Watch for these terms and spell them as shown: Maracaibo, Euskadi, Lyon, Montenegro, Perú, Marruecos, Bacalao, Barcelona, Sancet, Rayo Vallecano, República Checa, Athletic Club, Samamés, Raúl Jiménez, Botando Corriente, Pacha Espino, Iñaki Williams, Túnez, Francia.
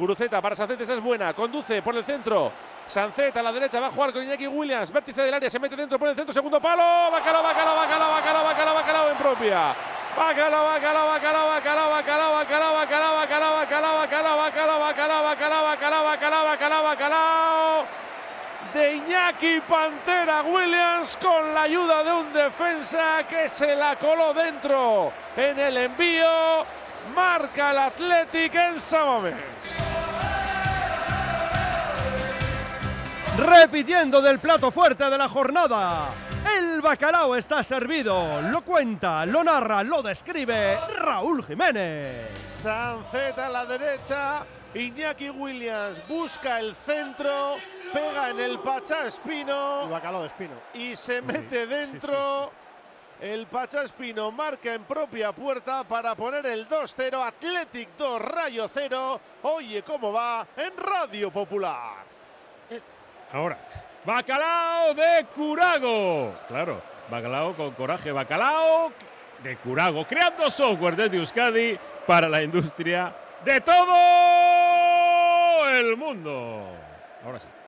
Guruceta para Sancet, esa es buena, conduce por el centro. Sancet a la derecha, va a jugar con Iñaki Williams, vértice del área, se mete dentro, por el centro, segundo palo. Bacalao, Bacalao, Bacalao, Bacalao, Bacalao, Bacalao en propia. Bacalao, Bacalao, Bacalao, Bacalao, Bacalao, Bacalao, Bacalao, Bacalao, Bacalao, Bacalao, Bacalao, Bacalao, Bacalao, Bacalao, Bacalao, Bacalao, Bacalao de Iñaki Pantera Williams, con la ayuda de un defensa que se la coló dentro en el envío. Marca el Athletic en Samamés. Repitiendo del plato fuerte de la jornada, el bacalao está servido. Lo cuenta, lo narra, lo describe Raúl Jiménez. Sancet a la derecha, Iñaki Williams busca el centro, pega en el Pacha Espino. El bacalao de Espino. Y se mete dentro. El Pacha Espino marca en propia puerta para poner el 2-0, Athletic 2, Rayo 0. Oye cómo va en Radio Popular. Ahora, Bacalao de Curago. Claro, Bacalao con coraje, Bacalao de Curago. Creando software desde Euskadi para la industria de todo el mundo. Ahora sí.